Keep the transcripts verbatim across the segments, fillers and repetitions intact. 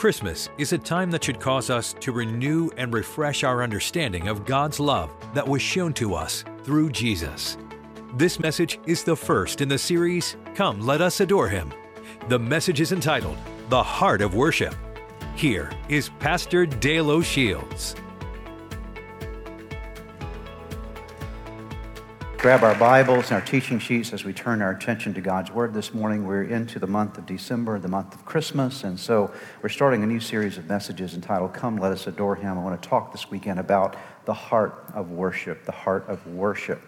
Christmas is a time that should cause us to renew and refresh our understanding of God's love that was shown to us through Jesus. This message is the first in the series, Come Let Us Adore Him. The message is entitled, The Heart of Worship. Here is Pastor Dale O'Shields. Grab our Bibles and our teaching sheets as we turn our attention to God's Word this morning. We're into the month of December, the month of Christmas, and so we're starting a new series of messages entitled, Come Let Us Adore Him. I want to talk this weekend about the heart of worship, the heart of worship,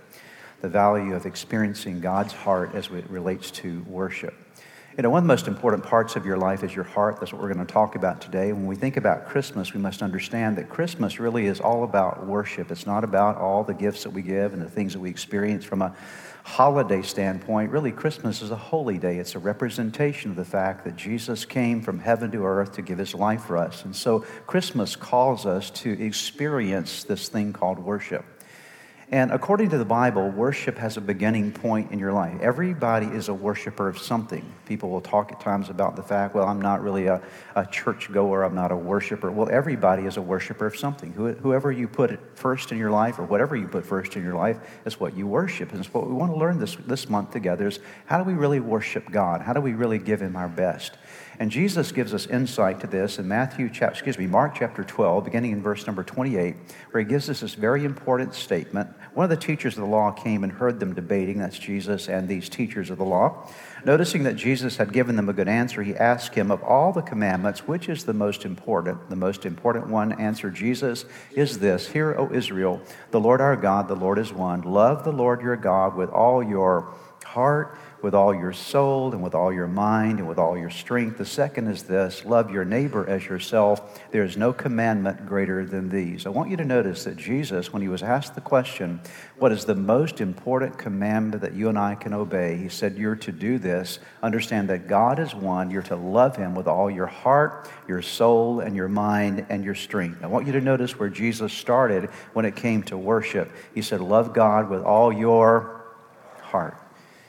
the value of experiencing God's heart as it relates to worship. You know, one of the most important parts of your life is your heart. That's what we're going to talk about today. When we think about Christmas, we must understand that Christmas really is all about worship. It's not about all the gifts that we give and the things that we experience from a holiday standpoint. Really, Christmas is a holy day. It's a representation of the fact that Jesus came from heaven to earth to give his life for us. And so Christmas calls us to experience this thing called worship. And according to the Bible, worship has a beginning point in your life. Everybody is a worshiper of something. People will talk at times about the fact, well, I'm not really a, a churchgoer, I'm not a worshiper. Well, everybody is a worshiper of something. Whoever you put first in your life or whatever you put first in your life is what you worship. And it's what we want to learn this, this month together is how do we really worship God? How do we really give him our best? And Jesus gives us insight to this in Matthew, chapter, excuse me, Mark chapter twelve, beginning in verse number twenty-eight, where he gives us this very important statement. One of the teachers of the law came and heard them debating, that's Jesus and these teachers of the law. Noticing that Jesus had given them a good answer, he asked him, of all the commandments, which is the most important? The most important one, answered Jesus, is this, hear, O Israel, the Lord our God, the Lord is one. Love the Lord your God with all your heart, with all your soul, and with all your mind, and with all your strength. The second is this, love your neighbor as yourself. There is no commandment greater than these. I want you to notice that Jesus, when he was asked the question, what is the most important commandment that you and I can obey? He said, you're to do this. Understand that God is one. You're to love him with all your heart, your soul, and your mind, and your strength. I want you to notice where Jesus started when it came to worship. He said, love God with all your heart.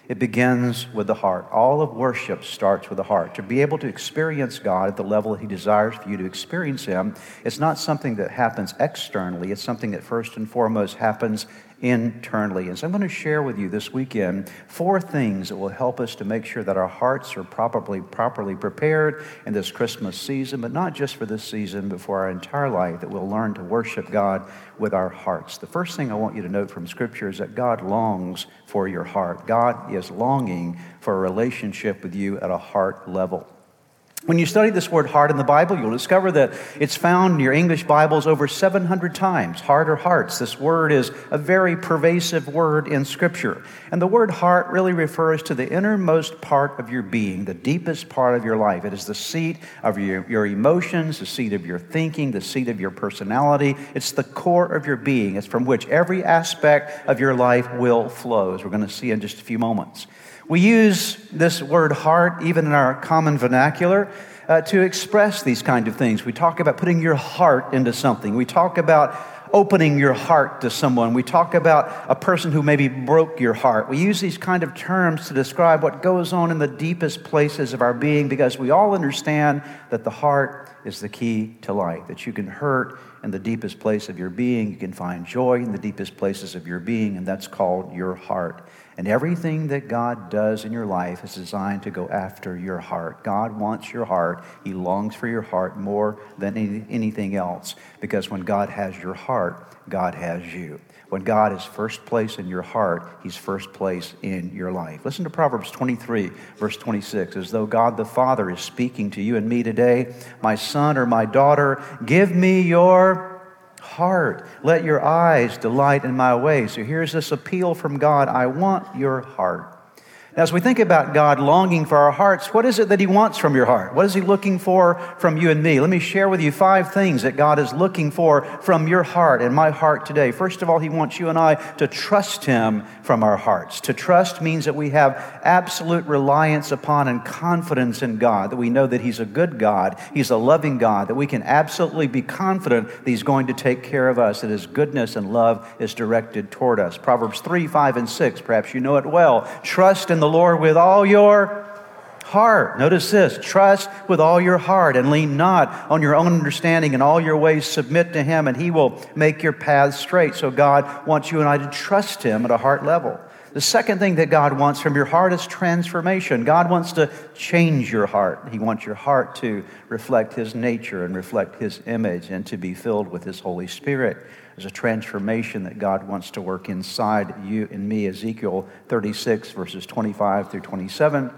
It begins with the heart. All of worship starts with the heart. To be able to experience God at the level that he desires for you to experience him, it's not something that happens externally. It's something that first and foremost happens internally. And so I'm going to share with you this weekend four things that will help us to make sure that our hearts are properly, properly prepared in this Christmas season, but not just for this season, but for our entire life, that we'll learn to worship God with our hearts. The first thing I want you to note from Scripture is that God longs for your heart. God is longing for a relationship with you at a heart level. When you study this word heart in the Bible, you'll discover that it's found in your English Bibles over seven hundred times, heart or hearts. This word is a very pervasive word in Scripture. And the word heart really refers to the innermost part of your being, the deepest part of your life. It is the seat of your, your emotions, the seat of your thinking, the seat of your personality. It's the core of your being. It's from which every aspect of your life will flow, as we're going to see in just a few moments. We use this word heart, even in our common vernacular, uh, to express these kind of things. We talk about putting your heart into something. We talk about opening your heart to someone. We talk about a person who maybe broke your heart. We use these kind of terms to describe what goes on in the deepest places of our being because we all understand that the heart is the key to life, that you can hurt in the deepest place of your being. You can find joy in the deepest places of your being, and that's called your heart. And everything that God does in your life is designed to go after your heart. God wants your heart. He longs for your heart more than any, anything else. Because when God has your heart, God has you. When God is first place in your heart, he's first place in your life. Listen to Proverbs twenty-three, verse twenty-six. As though God the Father is speaking to you and me today, my son or my daughter, give me your heart. Let your eyes delight in my way. So here's this appeal from God. I want your heart. Now, as we think about God longing for our hearts, what is it that he wants from your heart? What is he looking for from you and me? Let me share with you five things that God is looking for from your heart and my heart today. First of all, he wants you and I to trust him from our hearts. To trust means that we have absolute reliance upon and confidence in God, that we know that he's a good God, he's a loving God, that we can absolutely be confident that he's going to take care of us, that his goodness and love is directed toward us. Proverbs three, five, and six, perhaps you know it well. Trust in the Lord with all your heart. Notice this, trust with all your heart and lean not on your own understanding, and all your ways submit to him, and he will make your paths straight. So God wants you and I to trust him at a heart level. The second thing that God wants from your heart is transformation. God wants to change your heart. He wants your heart to reflect his nature and reflect his image and to be filled with his Holy Spirit. There's a transformation that God wants to work inside you and me. Ezekiel thirty-six, verses twenty-five through twenty-seven.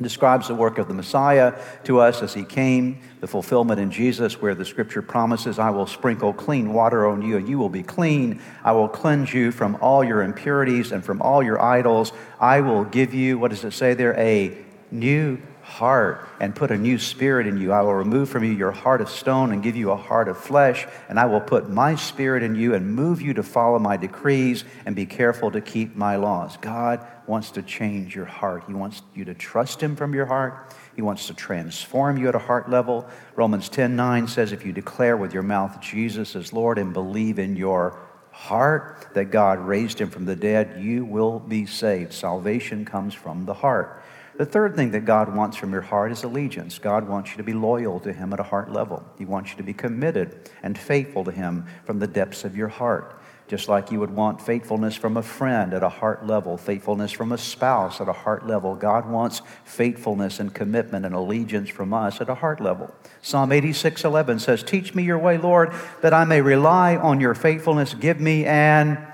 Describes the work of the Messiah to us as he came, the fulfillment in Jesus where the scripture promises, I will sprinkle clean water on you and you will be clean. I will cleanse you from all your impurities and from all your idols. I will give you, what does it say there? A new heart and put a new spirit in you. I will remove from you your heart of stone and give you a heart of flesh, and I will put my spirit in you and move you to follow my decrees and be careful to keep my laws. God wants to change your heart. He wants you to trust him from your heart. He wants to transform you at a heart level. Romans ten nine says, if you declare with your mouth Jesus is Lord and believe in your heart that God raised him from the dead, you will be saved. Salvation comes from the heart. The third thing that God wants from your heart is allegiance. God wants you to be loyal to him at a heart level. He wants you to be committed and faithful to him from the depths of your heart. Just like you would want faithfulness from a friend at a heart level, faithfulness from a spouse at a heart level, God wants faithfulness and commitment and allegiance from us at a heart level. Psalm eighty-six eleven says, teach me your way, Lord, that I may rely on your faithfulness. Give me an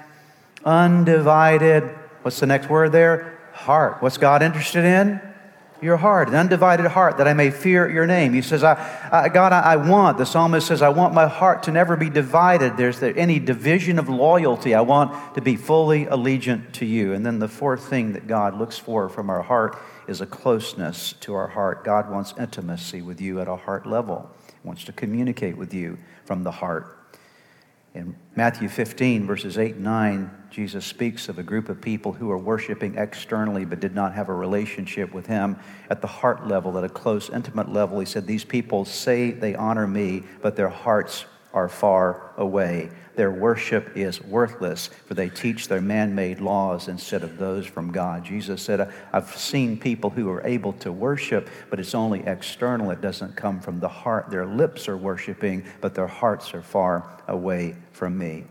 undivided, what's the next word there? Heart. What's God interested in? Your heart, an undivided heart, that I may fear your name. He says, I, I, God, I, I want, the psalmist says, I want my heart to never be divided. There's there any division of loyalty. I want to be fully allegiant to you. And then the fourth thing that God looks for from our heart is a closeness to our heart. God wants intimacy with you at a heart level. He wants to communicate with you from the heart. In Matthew fifteen, verses eight and nine, Jesus speaks of a group of people who are worshiping externally but did not have a relationship with him at the heart level, at a close, intimate level. He said, these people say they honor me, but their hearts are far away. Their worship is worthless, for they teach their man-made laws instead of those from God. Jesus said, I've seen people who are able to worship, but it's only external. It doesn't come from the heart. Their lips are worshiping, but their hearts are far away from me.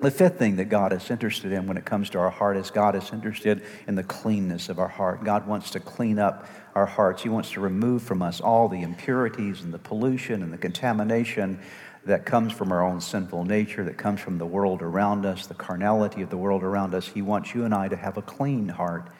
The fifth thing that God is interested in when it comes to our heart is God is interested in the cleanness of our heart. God wants to clean up our hearts. He wants to remove from us all the impurities and the pollution and the contamination that comes from our own sinful nature, that comes from the world around us, the carnality of the world around us. He wants you and I to have a clean heart.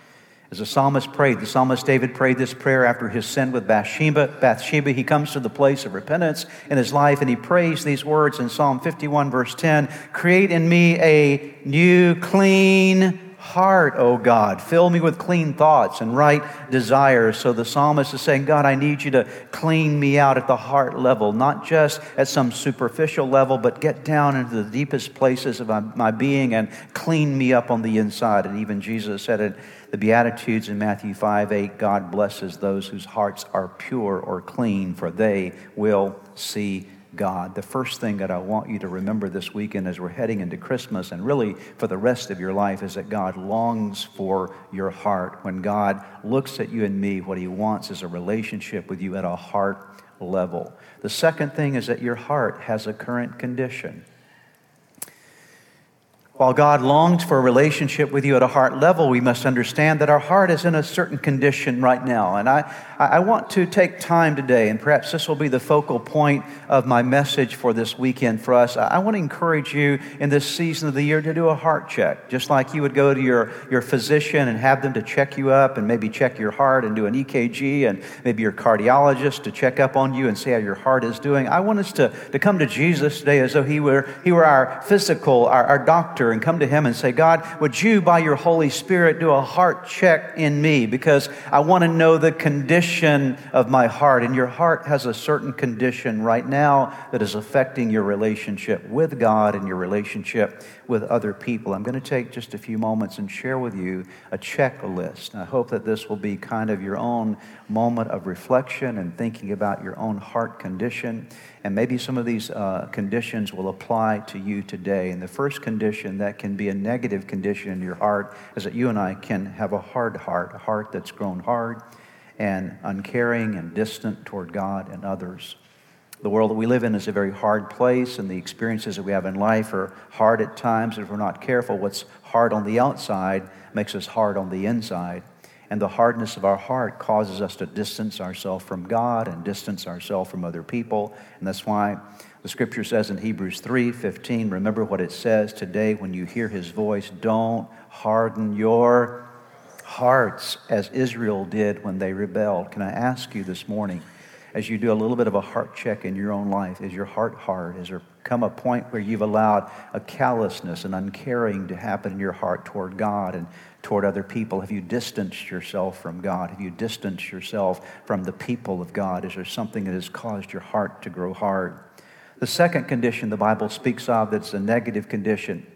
As the psalmist prayed, the psalmist David prayed this prayer after his sin with Bathsheba. Bathsheba, he comes to the place of repentance in his life, and he prays these words in Psalm fifty-one, verse ten, create in me a new clean heart, O God. Fill me with clean thoughts and right desires. So the psalmist is saying, God, I need you to clean me out at the heart level, not just at some superficial level, but get down into the deepest places of my, my being and clean me up on the inside. And even Jesus said in the Beatitudes in Matthew five eight, God blesses those whose hearts are pure or clean, for they will see God. The first thing that I want you to remember this weekend as we're heading into Christmas and really for the rest of your life is that God longs for your heart. When God looks at you and me, what he wants is a relationship with you at a heart level. The second thing is that your heart has a current condition. While God longs for a relationship with you at a heart level, we must understand that our heart is in a certain condition right now. And I, I want to take time today, and perhaps this will be the focal point of my message for this weekend for us. I want to encourage you in this season of the year to do a heart check, just like you would go to your, your physician and have them to check you up and maybe check your heart and do an E K G and maybe your cardiologist to check up on you and see how your heart is doing. I want us to, to come to Jesus today as though he were, he were our physical, our, our doctor, and come to him and say, God, would you by your Holy Spirit do a heart check in me, because I want to know the condition of my heart. And your heart has a certain condition right now that is affecting your relationship with God and your relationship with other people. I'm going to take just a few moments and share with you a checklist. I hope that this will be kind of your own moment of reflection and thinking about your own heart condition. And maybe some of these uh, conditions will apply to you today. And the first condition that can be a negative condition in your heart is that you and I can have a hard heart, a heart that's grown hard and uncaring and distant toward God and others. The world that we live in is a very hard place, and the experiences that we have in life are hard at times. If we're not careful, what's hard on the outside makes us hard on the inside. And the hardness of our heart causes us to distance ourselves from God and distance ourselves from other people. And that's why the Scripture says in Hebrews three fifteen, remember what it says today when you hear His voice, don't harden your hearts as Israel did when they rebelled. Can I ask you this morning, as you do a little bit of a heart check in your own life, is your heart hard? Has there come a point where you've allowed a callousness and uncaring to happen in your heart toward God and toward other people? Have you distanced yourself from God? Have you distanced yourself from the people of God? Is there something that has caused your heart to grow hard? The second condition the Bible speaks of that's a negative condition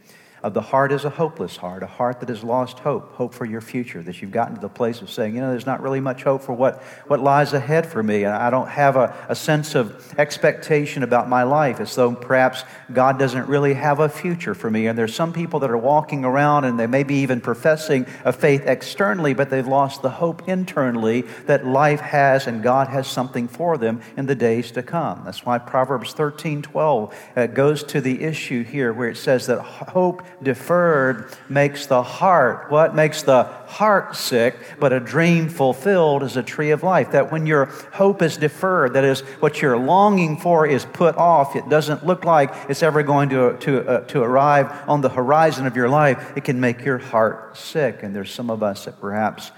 of the heart is a hopeless heart, a heart that has lost hope, hope for your future, that you've gotten to the place of saying, you know, there's not really much hope for what, what lies ahead for me. I don't have a, a sense of expectation about my life, as though perhaps God doesn't really have a future for me. And there's some people that are walking around and they may be even professing a faith externally, but they've lost the hope internally that life has and God has something for them in the days to come. That's why Proverbs thirteen twelve uh, goes to the issue here where it says that hope deferred makes the heart, what? Makes the heart sick, but a dream fulfilled is a tree of life. That when your hope is deferred, that is, what you're longing for is put off, it doesn't look like it's ever going to, to, uh, to arrive on the horizon of your life, it can make your heart sick. And there's some of us that perhaps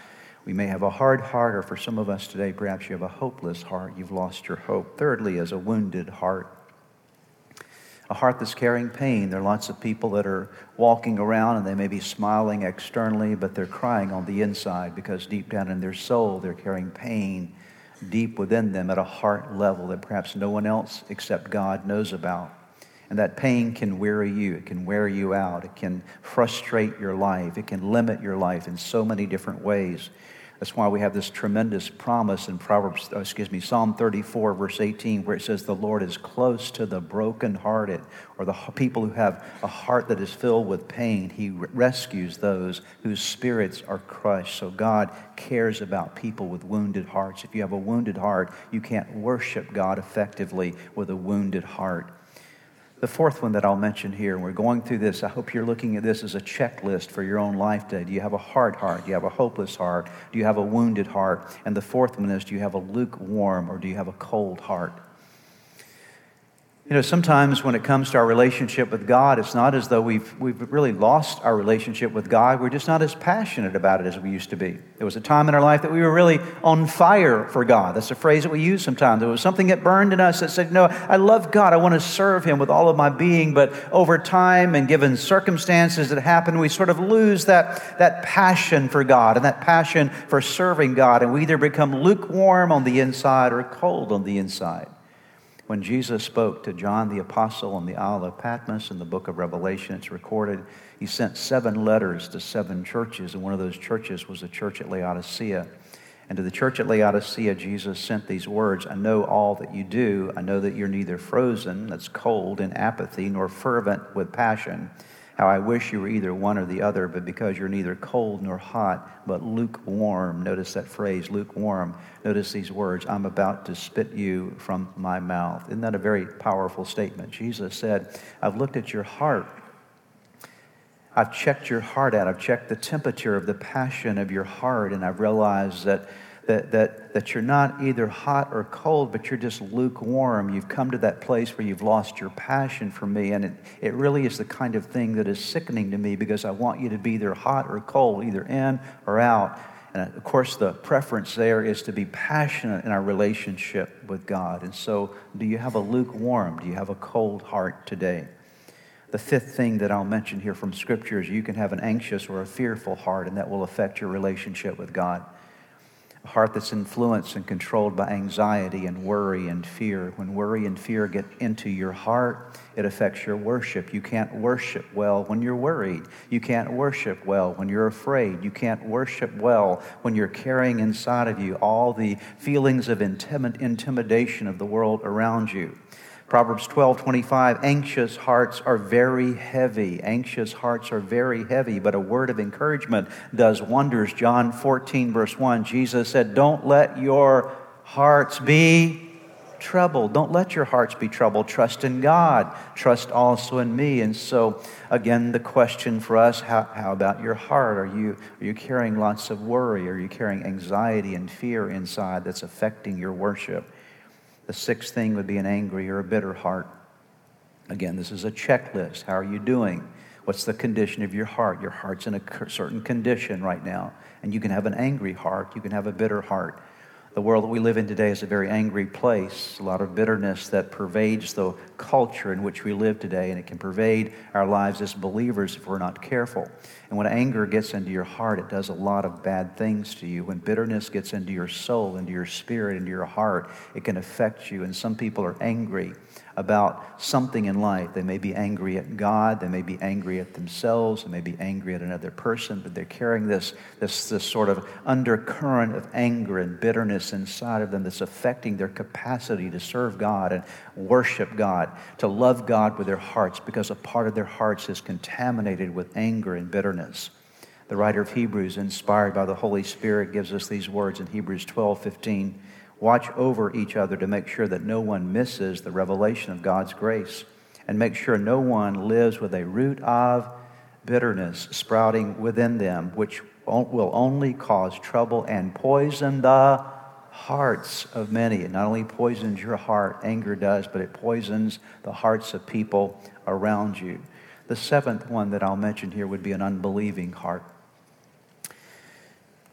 we may have a hard heart, or for some of us today, perhaps you have a hopeless heart, you've lost your hope. Thirdly, is a wounded heart. A heart that's carrying pain. There are lots of people that are walking around and they may be smiling externally, but they're crying on the inside because deep down in their soul, they're carrying pain deep within them at a heart level that perhaps no one else except God knows about. And that pain can weary you. It can wear you out. It can frustrate your life. It can limit your life in so many different ways. That's why we have this tremendous promise in Proverbs, oh, excuse me, Psalm thirty-four, verse eighteen, where it says, the Lord is close to the brokenhearted, or the people who have a heart that is filled with pain. He rescues those whose spirits are crushed. So God cares about people with wounded hearts. If you have a wounded heart, you can't worship God effectively with a wounded heart. The fourth one that I'll mention here, and we're going through this, I hope you're looking at this as a checklist for your own life today. Do you have a hard heart? Do you have a hopeless heart? Do you have a wounded heart? And the fourth one is, do you have a lukewarm or do you have a cold heart? You know, sometimes when it comes to our relationship with God, it's not as though we've we've really lost our relationship with God. We're just not as passionate about it as we used to be. There was a time in our life that we were really on fire for God. That's a phrase that we use sometimes. There was something that burned in us that said, no, I love God. I want to serve Him with all of my being. But over time and given circumstances that happen, we sort of lose that, that passion for God and that passion for serving God. And we either become lukewarm on the inside or cold on the inside. When Jesus spoke to John the Apostle on the Isle of Patmos in the book of Revelation, it's recorded, He sent seven letters to seven churches, and one of those churches was the church at Laodicea. And to the church at Laodicea, Jesus sent these words, I know all that you do. I know that you're neither frozen, that's cold in apathy, nor fervent with passion. How I wish you were either one or the other, but because you're neither cold nor hot, but lukewarm. Notice that phrase, lukewarm. Notice these words, I'm about to spit you from my mouth. Isn't that a very powerful statement? Jesus said, I've looked at your heart. I've checked your heart out. I've checked the temperature of the passion of your heart, and I've realized that That, that that you're not either hot or cold, but you're just lukewarm. You've come to that place where you've lost your passion for me, and it, it really is the kind of thing that is sickening to me because I want you to be either hot or cold, either in or out. And of course, the preference there is to be passionate in our relationship with God. And so, do you have a lukewarm? Do you have a cold heart today? The fifth thing that I'll mention here from Scripture is you can have an anxious or a fearful heart, and that will affect your relationship with God. A heart that's influenced and controlled by anxiety and worry and fear. When worry and fear get into your heart, it affects your worship. You can't worship well when you're worried. You can't worship well when you're afraid. You can't worship well when you're carrying inside of you all the feelings of intimidation of the world around you. Proverbs twelve twenty-five, anxious hearts are very heavy. Anxious hearts are very heavy, but a word of encouragement does wonders. John fourteen, verse one, Jesus said, don't let your hearts be troubled. Don't let your hearts be troubled. Trust in God. Trust also in me. And so, again, the question for us, how, how about your heart? Are you, are you carrying lots of worry? Are you carrying anxiety and fear inside that's affecting your worship? The sixth thing would be an angry or a bitter heart. Again, this is a checklist. How are you doing? What's the condition of your heart? Your heart's in a certain condition right now. And you can have an angry heart. You can have a bitter heart. The world that we live in today is a very angry place, a lot of bitterness that pervades the culture in which we live today, and it can pervade our lives as believers if we're not careful. And when anger gets into your heart, it does a lot of bad things to you. When bitterness gets into your soul, into your spirit, into your heart, it can affect you. And some people are angry about something in life. They may be angry at God, they may be angry at themselves, they may be angry at another person, but they're carrying this, this, this sort of undercurrent of anger and bitterness inside of them that's affecting their capacity to serve God and worship God, to love God with their hearts, because a part of their hearts is contaminated with anger and bitterness. The writer of Hebrews, inspired by the Holy Spirit, gives us these words in Hebrews twelve fifteen. Watch over each other to make sure that no one misses the revelation of God's grace, and make sure no one lives with a root of bitterness sprouting within them, which will only cause trouble and poison the hearts of many. It not only poisons your heart, anger does, but it poisons the hearts of people around you. The seventh one that I'll mention here would be an unbelieving heart.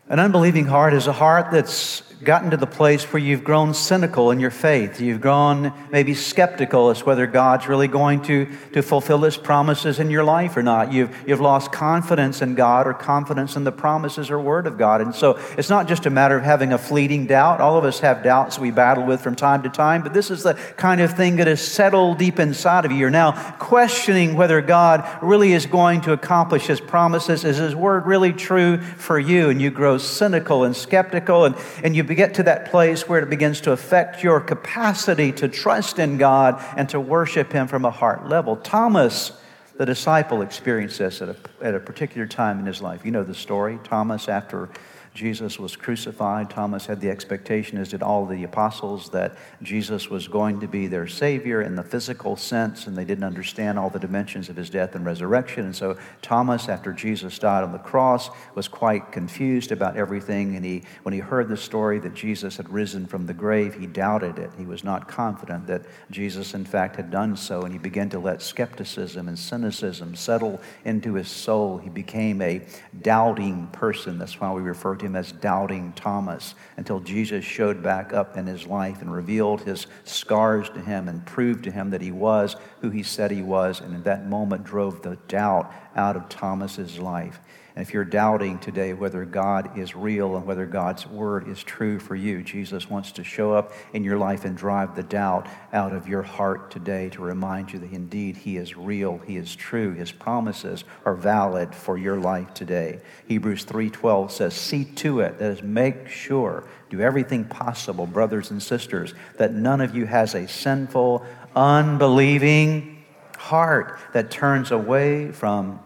An unbelieving heart is a heart that's gotten to the place where you've grown cynical in your faith. You've grown maybe skeptical as to whether God's really going to, to fulfill His promises in your life or not. You've, you've lost confidence in God, or confidence in the promises or Word of God. And so it's not just a matter of having a fleeting doubt. All of us have doubts we battle with from time to time, but this is the kind of thing that is settled deep inside of you. You're now questioning whether God really is going to accomplish His promises. Is His Word really true for you? And you grow cynical and skeptical, and, and you get to that place where it begins to affect your capacity to trust in God and to worship Him from a heart level. Thomas, the disciple, experienced this at a, at a particular time in his life. You know the story. Thomas, after Jesus was crucified, Thomas had the expectation, as did all the apostles, that Jesus was going to be their Savior in the physical sense, and they didn't understand all the dimensions of His death and resurrection. And so Thomas, after Jesus died on the cross, was quite confused about everything, and he, when he heard the story that Jesus had risen from the grave, he doubted it. He was not confident that Jesus, in fact, had done so, and he began to let skepticism and cynicism settle into his soul. He became a doubting person. That's why we refer him as doubting Thomas, until Jesus showed back up in his life and revealed His scars to him and proved to him that He was who He said He was, and in that moment drove the doubt out of Thomas's life. And if you're doubting today whether God is real and whether God's Word is true for you, Jesus wants to show up in your life and drive the doubt out of your heart today to remind you that indeed He is real, He is true, His promises are valid for your life today. Hebrews three twelve says, see to it, that is, make sure, do everything possible, brothers and sisters, that none of you has a sinful, unbelieving heart that turns away from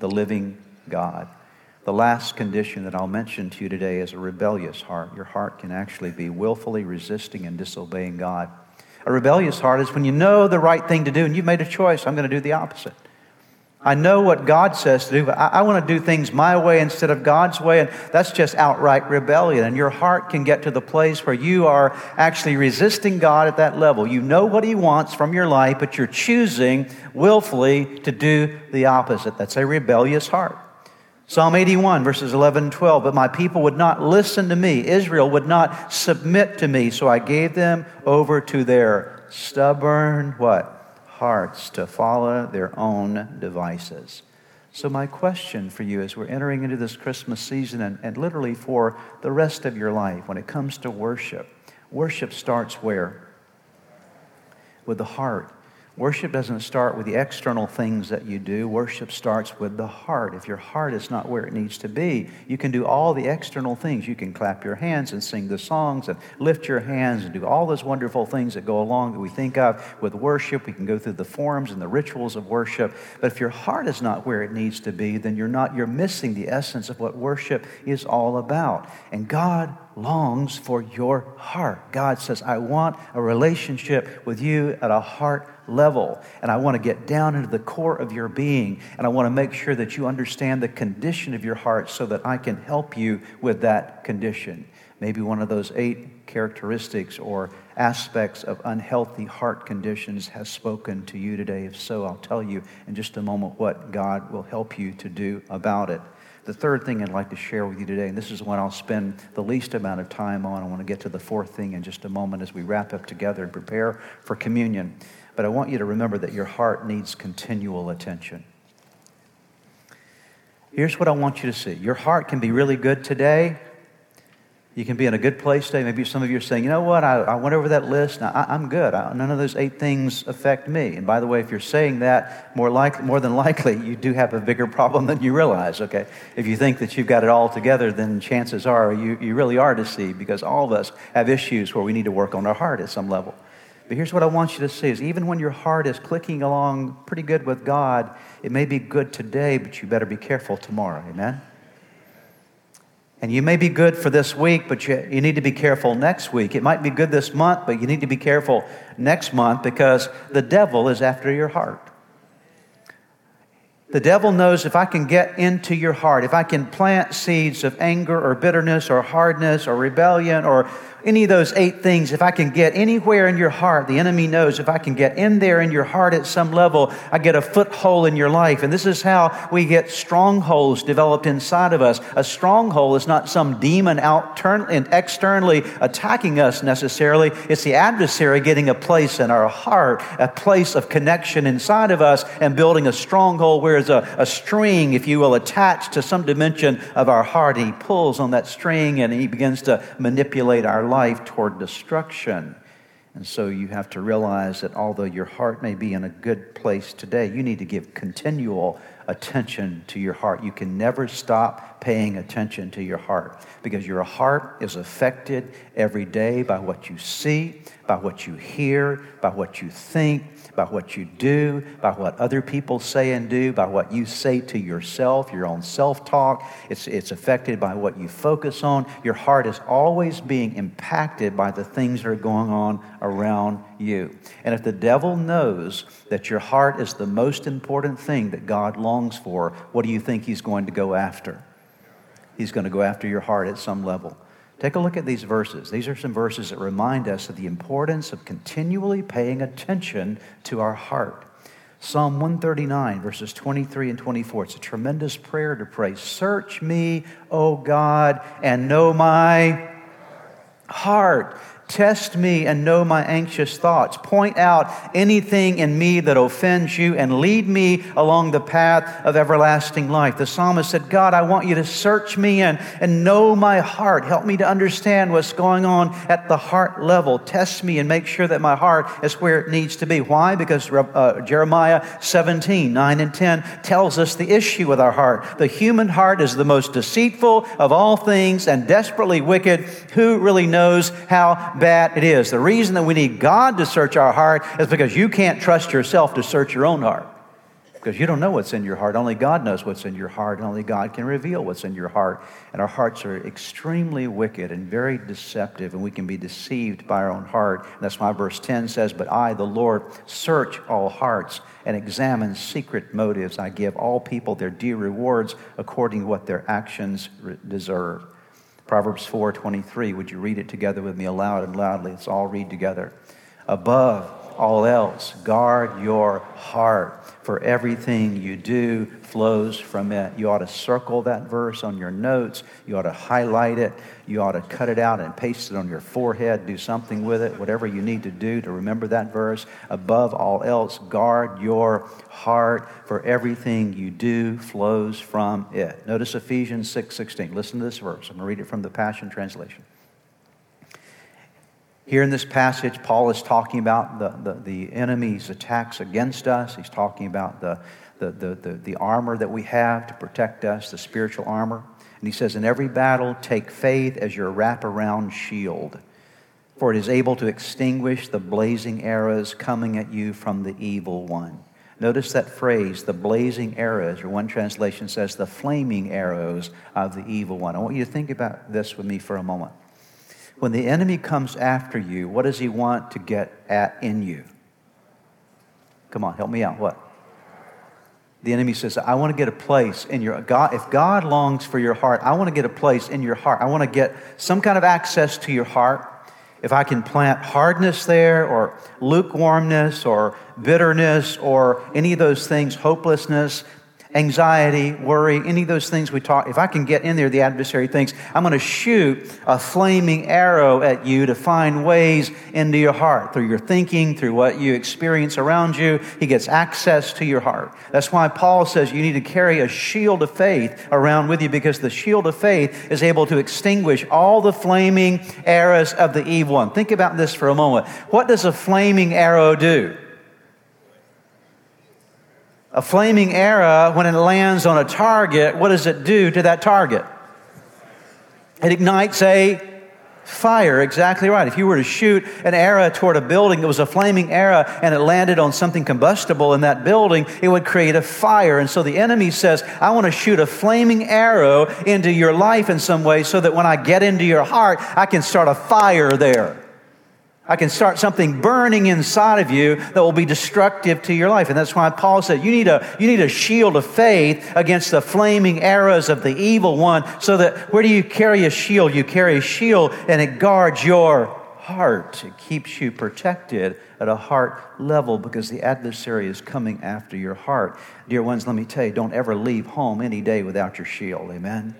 the living God. The last condition that I'll mention to you today is a rebellious heart. Your heart can actually be willfully resisting and disobeying God. A rebellious heart is when you know the right thing to do and you've made a choice, I'm going to do the opposite. I know what God says to do, but I, I want to do things my way instead of God's way, and that's just outright rebellion. And your heart can get to the place where you are actually resisting God at that level. You know what He wants from your life, but you're choosing willfully to do the opposite. That's a rebellious heart. Psalm eighty-one, verses eleven and twelve, but my people would not listen to me. Israel would not submit to me, so I gave them over to their stubborn, what? Hearts, to follow their own devices. So my question for you as we're entering into this Christmas season, and, and literally for the rest of your life, when it comes to worship, worship starts where? With the heart. Worship doesn't start with the external things that you do. Worship starts with the heart. If your heart is not where it needs to be, you can do all the external things. You can clap your hands and sing the songs and lift your hands and do all those wonderful things that go along that we think of with worship. We can go through the forms and the rituals of worship. But if your heart is not where it needs to be, then you're not, you're missing the essence of what worship is all about. And God longs for your heart. God says, I want a relationship with you at a heart level, and I want to get down into the core of your being, and I want to make sure that you understand the condition of your heart so that I can help you with that condition. Maybe one of those eight characteristics or aspects of unhealthy heart conditions has spoken to you today. If so, I'll tell you in just a moment what God will help you to do about it. The third thing I'd like to share with you today, and this is one I'll spend the least amount of time on. I want to get to the fourth thing in just a moment as we wrap up together and prepare for communion. But I want you to remember that your heart needs continual attention. Here's what I want you to see. Your heart can be really good today. You can be in a good place today. Maybe some of you are saying, you know what, I, I went over that list. Now, I, I'm good. I, none of those eight things affect me. And by the way, if you're saying that, more like, more than likely, you do have a bigger problem than you realize, okay? If you think that you've got it all together, then chances are you, you really are deceived, because all of us have issues where we need to work on our heart at some level. But here's what I want you to see is even when your heart is clicking along pretty good with God, it may be good today, but you better be careful tomorrow, amen? And you may be good for this week, but you, you need to be careful next week. It might be good this month, but you need to be careful next month, because the devil is after your heart. The devil knows if I can get into your heart, if I can plant seeds of anger or bitterness or hardness or rebellion or any of those eight things, if I can get anywhere in your heart, the enemy knows if I can get in there in your heart at some level, I get a foothold in your life. And this is how we get strongholds developed inside of us. A stronghold is not some demon out and externally attacking us necessarily. It's the adversary getting a place in our heart, a place of connection inside of us, and building a stronghold, where it's a, a string, if you will, attached to some dimension of our heart. And he pulls on that string and he begins to manipulate our life. Life toward destruction. And so you have to realize that although your heart may be in a good place today, you need to give continual attention to your heart. You can never stop paying attention to your heart, because your heart is affected every day by what you see, by what you hear, by what you think, by what you do, by what other people say and do, by what you say to yourself, your own self-talk. It's, it's affected by what you focus on. Your heart is always being impacted by the things that are going on around you. And if the devil knows that your heart is the most important thing that God longs for, what do you think he's going to go after? He's going to go after your heart at some level. Take a look at these verses. These are some verses that remind us of the importance of continually paying attention to our heart. Psalm one thirty-nine, verses twenty-three and twenty-four. It's a tremendous prayer to pray. Search me, O God, and know my heart. Test me and know my anxious thoughts. Point out anything in me that offends you, and lead me along the path of everlasting life. The psalmist said, God, I want you to search me in and know my heart. Help me to understand what's going on at the heart level. Test me and make sure that my heart is where it needs to be. Why? Because uh, Jeremiah seventeen, nine and ten tells us the issue with our heart. The human heart is the most deceitful of all things and desperately wicked. Who really knows how bad it is? The reason that we need God to search our heart is because you can't trust yourself to search your own heart, because you don't know what's in your heart. Only God knows what's in your heart, and only God can reveal what's in your heart. And our hearts are extremely wicked and very deceptive, and we can be deceived by our own heart. And that's why verse ten says, but I, the Lord, search all hearts and examine secret motives. I give all people their due rewards according to what their actions deserve. Proverbs four twenty-three, would you read it together with me aloud and loudly? Let's all read together. Above all else, guard your heart, for everything you do flows from it. You ought to circle that verse on your notes. You ought to highlight it. You ought to cut it out and paste it on your forehead. Do something with it, whatever you need to do to remember that verse. Above all else, guard your heart, for everything you do flows from it. Notice Ephesians six sixteen. Listen to this verse. I'm going to read it from the Passion Translation. Here in this passage, Paul is talking about the, the, the enemy's attacks against us. He's talking about the, the, the, the, the armor that we have to protect us, the spiritual armor. And he says, in every battle, take faith as your wraparound shield, for it is able to extinguish the blazing arrows coming at you from the evil one. Notice that phrase, the blazing arrows, or one translation says the flaming arrows of the evil one. I want you to think about this with me for a moment. When the enemy comes after you, what does he want to get at in you? Come on, help me out. What? The enemy says, I want to get a place in your God. If God longs for your heart, I want to get a place in your heart. I want to get some kind of access to your heart. If I can plant hardness there, or lukewarmness, or bitterness, or any of those things, hopelessness, anxiety, worry, any of those things we talk, if I can get in there, the adversary thinks, I'm going to shoot a flaming arrow at you to find ways into your heart. Through your thinking, through what you experience around you, he gets access to your heart. That's why Paul says you need to carry a shield of faith around with you, because the shield of faith is able to extinguish all the flaming arrows of the evil one. Think about this for a moment. What does a flaming arrow do? A flaming arrow, when it lands on a target, what does it do to that target? It ignites a fire. Exactly right. If you were to shoot an arrow toward a building that was a flaming arrow and it landed on something combustible in that building, it would create a fire. And so the enemy says, I want to shoot a flaming arrow into your life in some way so that when I get into your heart, I can start a fire there. I can start something burning inside of you that will be destructive to your life. And that's why Paul said you need a you need a shield of faith against the flaming arrows of the evil one, so that where do you carry a shield? You carry a shield and it guards your heart. It keeps you protected at a heart level because the adversary is coming after your heart. Dear ones, let me tell you, don't ever leave home any day without your shield. Amen?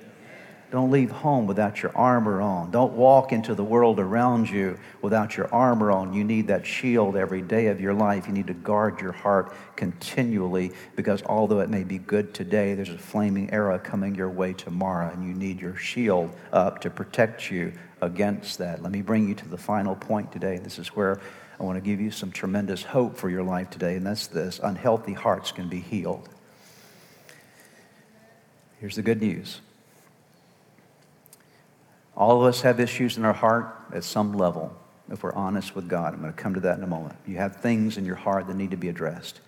Don't leave home without your armor on. Don't walk into the world around you without your armor on. You need that shield every day of your life. You need to guard your heart continually, because although it may be good today, there's a flaming arrow coming your way tomorrow, and you need your shield up to protect you against that. Let me bring you to the final point today. This is where I want to give you some tremendous hope for your life today, and that's this: unhealthy hearts can be healed. Here's the good news. All of us have issues in our heart at some level, if we're honest with God. I'm going to come to that in a moment. You have things in your heart that need to be addressed.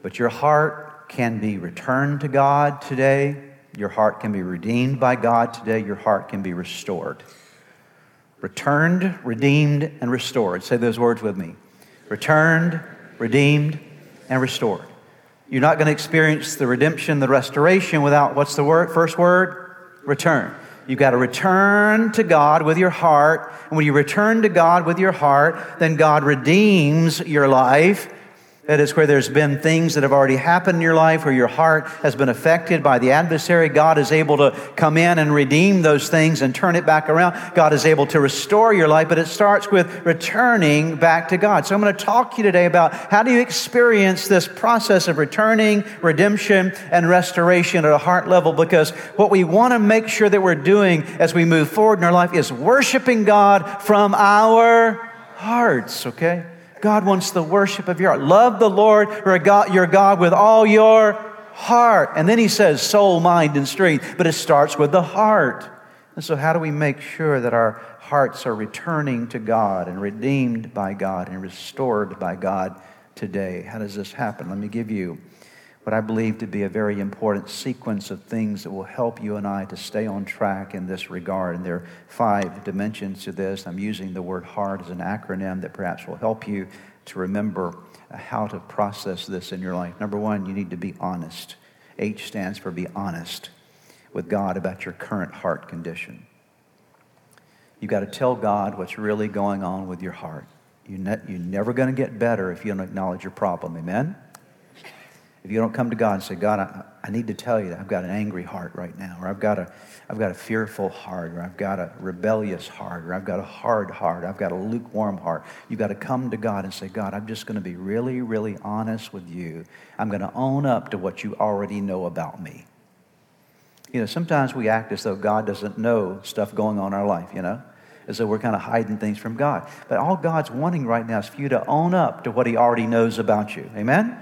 But your heart can be returned to God today. Your heart can be redeemed by God today. Your heart can be restored. Returned, redeemed, and restored. Say those words with me. Returned, redeemed, and restored. You're not going to experience the redemption, the restoration without, what's the word? First word? Return. You've got to return to God with your heart. And when you return to God with your heart, then God redeems your life. That is where there's been things that have already happened in your life, where your heart has been affected by the adversary. God is able to come in and redeem those things and turn it back around. God is able to restore your life, but it starts with returning back to God. So I'm going to talk to you today about how do you experience this process of returning, redemption, and restoration at a heart level, because what we want to make sure that we're doing as we move forward in our life is worshiping God from our hearts, okay? God wants the worship of your heart. Love the Lord your God, your God with all your heart. And then he says soul, mind, and strength. But it starts with the heart. And so how do we make sure that our hearts are returning to God and redeemed by God and restored by God today? How does this happen? Let me give you what I believe to be a very important sequence of things that will help you and I to stay on track in this regard. And there are five dimensions to this. I'm using the word heart as an acronym that perhaps will help you to remember how to process this in your life. Number one, you need to be honest. H stands for be honest with God about your current heart condition. You've got to tell God what's really going on with your heart. You're, not, you're never going to get better if you don't acknowledge your problem. Amen? If you don't come to God and say, God, I, I need to tell you that I've got an angry heart right now, or I've got a I've got a fearful heart, or I've got a rebellious heart, or I've got a hard heart, I've got a lukewarm heart. You've got to come to God and say, God, I'm just going to be really, really honest with you. I'm going to own up to what you already know about me. You know, sometimes we act as though God doesn't know stuff going on in our life, you know. as though we're kind of hiding things from God. But all God's wanting right now is for you to own up to what he already knows about you. Amen?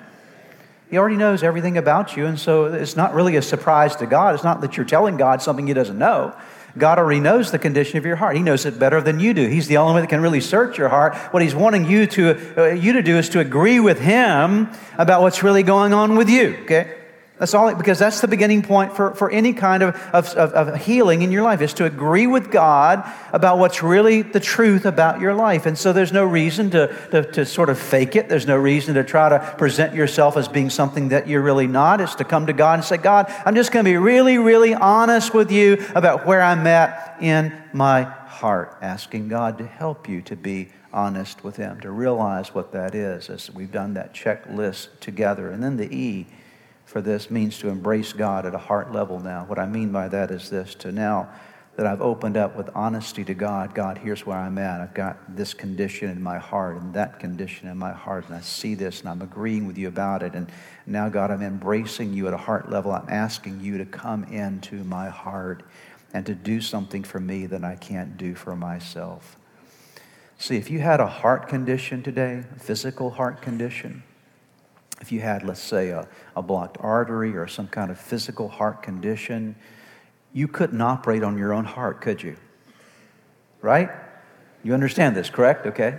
He already knows everything about you, and so it's not really a surprise to God. It's not that you're telling God something he doesn't know. God already knows the condition of your heart. He knows it better than you do. He's the only one that can really search your heart. What he's wanting you to, uh, you to do is to agree with him about what's really going on with you, okay? That's all, because that's the beginning point for, for any kind of, of, of healing in your life, is to agree with God about what's really the truth about your life. And so there's no reason to, to, to sort of fake it. There's no reason to try to present yourself as being something that you're really not. It's to come to God and say, God, I'm just going to be really, really honest with you about where I'm at in my heart, asking God to help you to be honest with him, to realize what that is, as we've done that checklist together. And then the E for this means to embrace God at a heart level now. What I mean by that is this: to now that I've opened up with honesty to God, God, here's where I'm at. I've got this condition in my heart and that condition in my heart, and I see this, and I'm agreeing with you about it. And now, God, I'm embracing you at a heart level. I'm asking you to come into my heart and to do something for me that I can't do for myself. See, if you had a heart condition today, a physical heart condition, if you had, let's say, a, a blocked artery or some kind of physical heart condition, you couldn't operate on your own heart, could you? Right? You understand this, correct? Okay.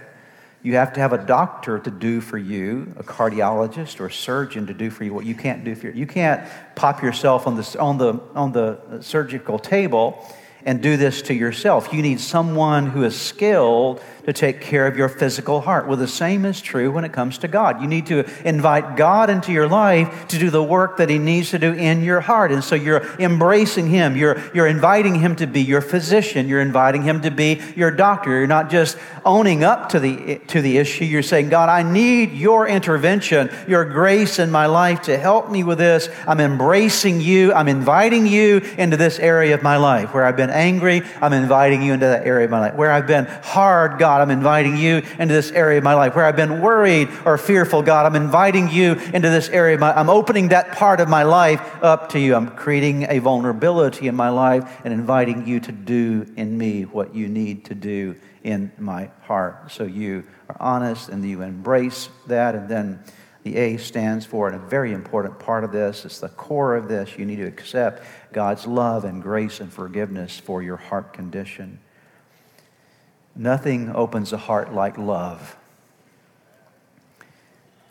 You have to have a doctor to do for you, a cardiologist or a surgeon to do for you what you can't do for you. You can't pop yourself on the on the on the surgical table and do this to yourself. You need someone who is skilled to take care of your physical heart. Well, the same is true when it comes to God. You need to invite God into your life to do the work that he needs to do in your heart. And so you're embracing him. You're, you're inviting him to be your physician. You're inviting him to be your doctor. You're not just owning up to the, to the issue. You're saying, God, I need your intervention, your grace in my life to help me with this. I'm embracing you. I'm inviting you into this area of my life where I've been angry. I'm inviting you into that area of my life where I've been hard. God, I'm inviting you into this area of my life where I've been worried or fearful. God, I'm inviting you into this area of my, I'm opening that part of my life up to you. I'm creating a vulnerability in my life and inviting you to do in me what you need to do in my heart. So you are honest and you embrace that. And then the A stands for, and a very important part of this, it's the core of this, you need to accept God's love and grace and forgiveness for your heart condition. Nothing opens a heart like love.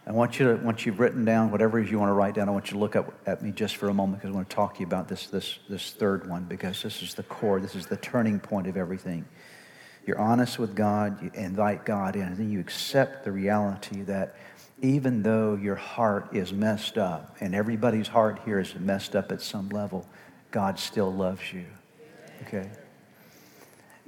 I want you to, once you've written down whatever you want to write down, I want you to look up at me just for a moment, because I want to talk to you about this, this, this third one, because this is the core, this is the turning point of everything. You're honest with God, you invite God in, and then you accept the reality that even though your heart is messed up, and everybody's heart here is messed up at some level, God still loves you, okay?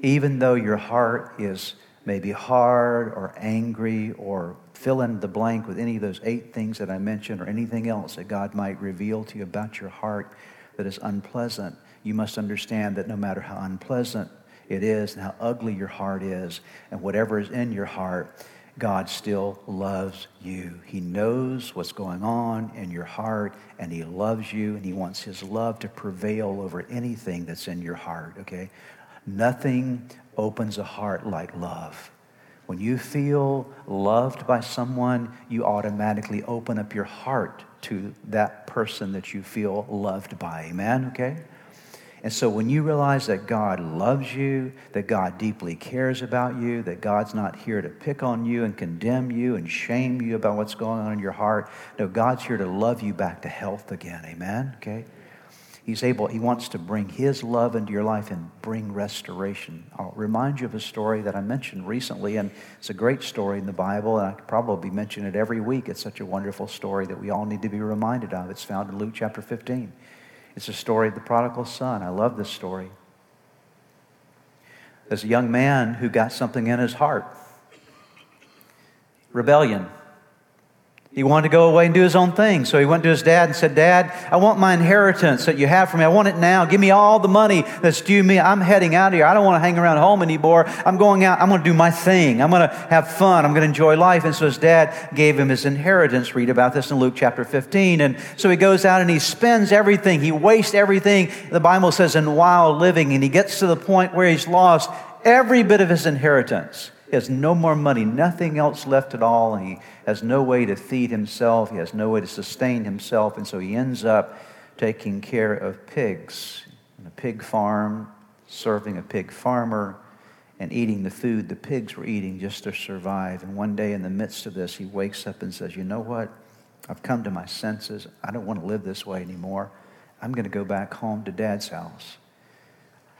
Even though your heart is maybe hard or angry or fill in the blank with any of those eight things that I mentioned or anything else that God might reveal to you about your heart that is unpleasant, you must understand that no matter how unpleasant it is and how ugly your heart is and whatever is in your heart, God still loves you. He knows what's going on in your heart, and he loves you, and he wants his love to prevail over anything that's in your heart, okay? Nothing opens a heart like love. When you feel loved by someone, you automatically open up your heart to that person that you feel loved by, amen, okay? And so when you realize that God loves you, that God deeply cares about you, that God's not here to pick on you and condemn you and shame you about what's going on in your heart, no, God's here to love you back to health again, amen, okay? He's able, he wants to bring his love into your life and bring restoration. I'll remind you of a story that I mentioned recently, and it's a great story in the Bible, and I could probably mention it every week. It's such a wonderful story that we all need to be reminded of. It's found in Luke chapter fifteen. It's a story of the prodigal son. I love this story. There's a young man who got something in his heart. Rebellion. He wanted to go away and do his own thing. So he went to his dad and said, Dad, I want my inheritance that you have for me. I want it now. Give me all the money that's due me. I'm heading out of here. I don't want to hang around home anymore. I'm going out. I'm going to do my thing. I'm going to have fun. I'm going to enjoy life. And so his dad gave him his inheritance. Read about this in Luke chapter fifteen. And so he goes out and he spends everything. He wastes everything. The Bible says in wild living. And he gets to the point where he's lost every bit of his inheritance. He has no more money, nothing else left at all. He has no way to feed himself. He has no way to sustain himself. And so he ends up taking care of pigs on a pig farm, serving a pig farmer, and eating the food the pigs were eating just to survive. And one day in the midst of this, he wakes up and says, you know what? I've come to my senses. I don't want to live this way anymore. I'm going to go back home to Dad's house.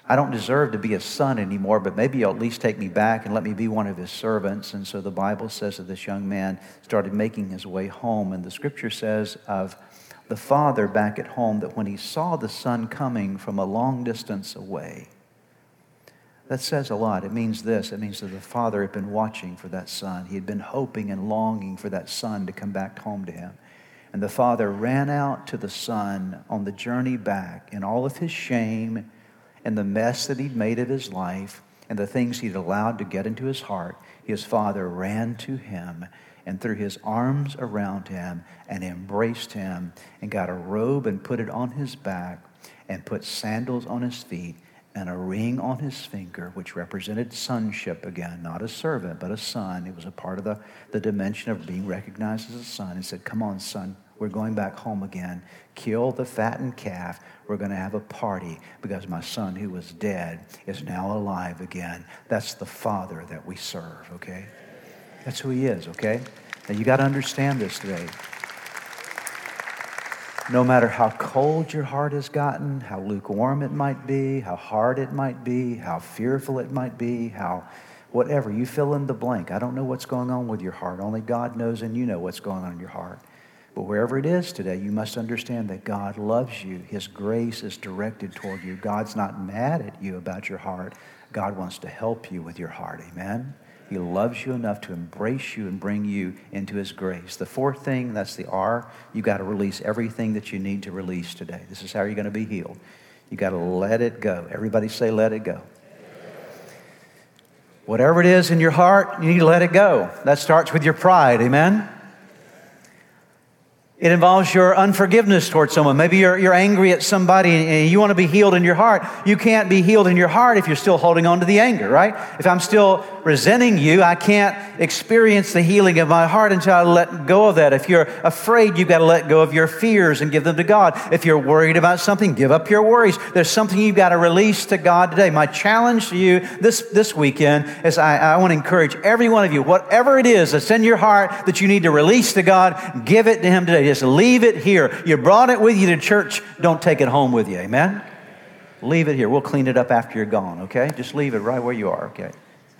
I don't deserve to be a son anymore, but maybe you'll at least take me back and let me be one of his servants. And so the Bible says that this young man started making his way home. And the scripture says of the father back at home that when he saw the son coming from a long distance away, that says a lot. It means this. It means that the father had been watching for that son. He had been hoping and longing for that son to come back home to him. And the father ran out to the son on the journey back in all of his shame and the mess that he'd made of his life and the things he'd allowed to get into his heart. His father ran to him and threw his arms around him and embraced him and got a robe and put it on his back and put sandals on his feet and a ring on his finger, which represented sonship again, not a servant, but a son. It was a part of the, the dimension of being recognized as a son. He said, come on, son, we're going back home again. Kill the fattened calf. We're going to have a party because my son who was dead is now alive again. That's the father that we serve, okay? That's who he is, okay? Now you got to understand this today. No matter how cold your heart has gotten, how lukewarm it might be, how hard it might be, how fearful it might be, how whatever, you fill in the blank. I don't know what's going on with your heart. Only God knows and you know what's going on in your heart. But wherever it is today, you must understand that God loves you. His grace is directed toward you. God's not mad at you about your heart. God wants to help you with your heart. Amen? He loves you enough to embrace you and bring you into his grace. The fourth thing, that's the R, you got to release everything that you need to release today. This is how you're going to be healed. You got to let it go. Everybody say, let it go. Whatever it is in your heart, you need to let it go. That starts with your pride, amen? It involves your unforgiveness towards someone. Maybe you're, you're angry at somebody and you want to be healed in your heart. You can't be healed in your heart if you're still holding on to the anger, right? If I'm still resenting you, I can't experience the healing of my heart until I let go of that. If you're afraid, you've got to let go of your fears and give them to God. If you're worried about something, give up your worries. There's something you've got to release to God today. My challenge to you this, this weekend is I, I want to encourage every one of you, whatever it is that's in your heart that you need to release to God, give it to him today. Just leave it here. You brought it with you to church. Don't take it home with you. Amen? Leave it here. We'll clean it up after you're gone, okay? Just leave it right where you are, okay?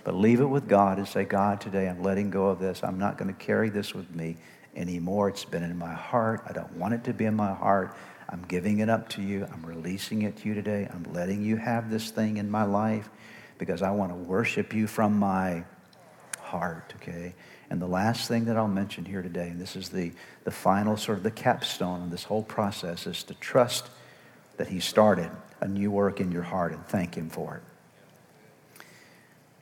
But leave it with God and say, God, today I'm letting go of this. I'm not going to carry this with me anymore. It's been in my heart. I don't want it to be in my heart. I'm giving it up to you. I'm releasing it to you today. I'm letting you have this thing in my life because I want to worship you from my heart, okay? And the last thing that I'll mention here today, and this is the, the final sort of the capstone of this whole process, is to trust that he started a new work in your heart and thank him for it.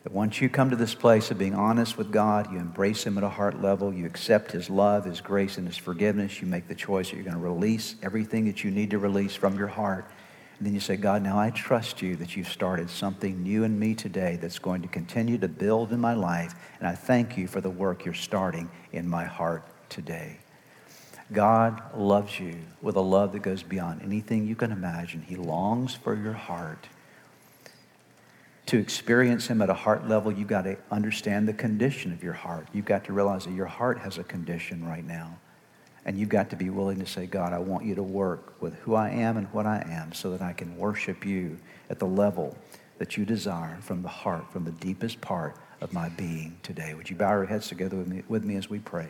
That once you come to this place of being honest with God, you embrace him at a heart level, you accept his love, his grace, and his forgiveness, you make the choice that you're going to release everything that you need to release from your heart. And then you say, God, now I trust you that you've started something new in me today that's going to continue to build in my life. And I thank you for the work you're starting in my heart today. God loves you with a love that goes beyond anything you can imagine. He longs for your heart. To experience him at a heart level, you've got to understand the condition of your heart. You've got to realize that your heart has a condition right now. And you've got to be willing to say, God, I want you to work with who I am and what I am so that I can worship you at the level that you desire from the heart, from the deepest part of my being today. Would you bow your heads together with me, with me as we pray?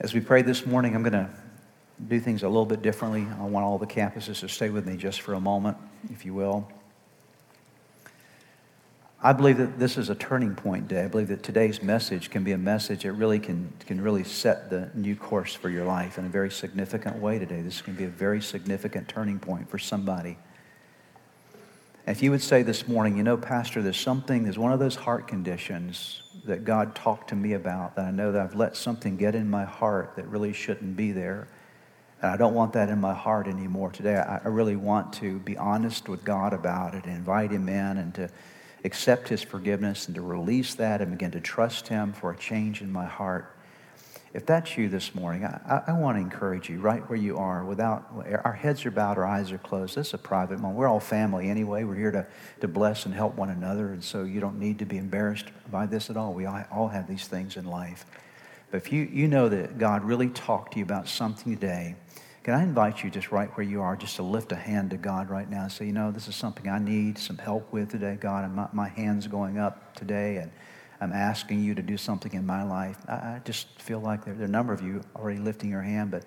As we pray this morning, I'm going to do things a little bit differently. I want all the campuses to stay with me just for a moment, if you will. I believe that this is a turning point day. I believe that today's message can be a message that really can can really set the new course for your life in a very significant way today. This can be a very significant turning point for somebody. If you would say this morning, you know, Pastor, there's something, there's one of those heart conditions that God talked to me about that I know that I've let something get in my heart that really shouldn't be there. And I don't want that in my heart anymore today. I, I really want to be honest with God about it and invite him in and to accept his forgiveness and to release that and begin to trust him for a change in my heart. If that's you this morning, I, I want to encourage you right where you are. Without our heads are bowed, our eyes are closed. This is a private moment. We're all family anyway. We're here to, to bless and help one another, and so you don't need to be embarrassed by this at all. We all have these things in life. But if you, you know that God really talked to you about something today, can I invite you just right where you are just to lift a hand to God right now and say, you know, this is something I need some help with today, God, and my, my hand's going up today, and I'm asking you to do something in my life. I, I just feel like there, there are a number of you already lifting your hand, but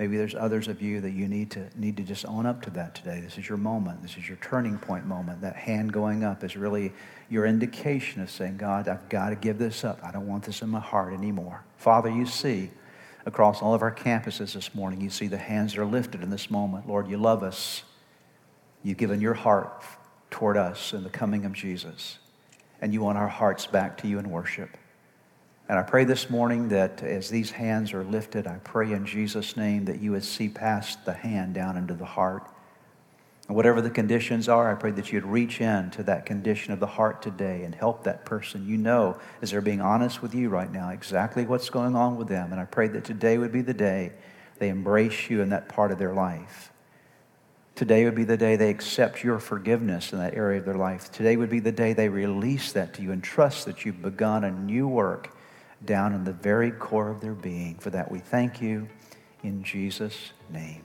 maybe there's others of you that you need to need to just own up to that today. This is your moment. This is your turning point moment. That hand going up is really your indication of saying, God, I've got to give this up. I don't want this in my heart anymore. Father, you see across all of our campuses this morning, you see the hands that are lifted in this moment. Lord, you love us. You've given your heart toward us in the coming of Jesus. And you want our hearts back to you in worship. And I pray this morning that as these hands are lifted, I pray in Jesus' name that you would see past the hand down into the heart. And whatever the conditions are, I pray that you'd reach in to that condition of the heart today and help that person. You know, as they're being honest with you right now, exactly what's going on with them. And I pray that today would be the day they embrace you in that part of their life. Today would be the day they accept your forgiveness in that area of their life. Today would be the day they release that to you and trust that you've begun a new work down in the very core of their being. For that we thank you in Jesus' name.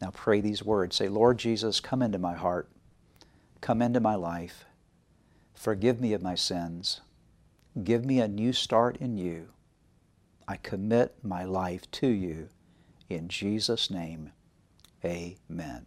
Now pray these words. Say, Lord Jesus, come into my heart. Come into my life. Forgive me of my sins. Give me a new start in you. I commit my life to you. In Jesus' name, amen.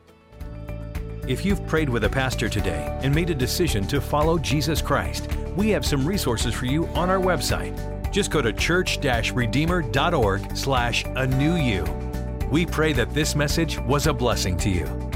If you've prayed with a pastor today and made a decision to follow Jesus Christ, we have some resources for you on our website. Just go to church dash redeemer dot org slash a new you. We pray that this message was a blessing to you.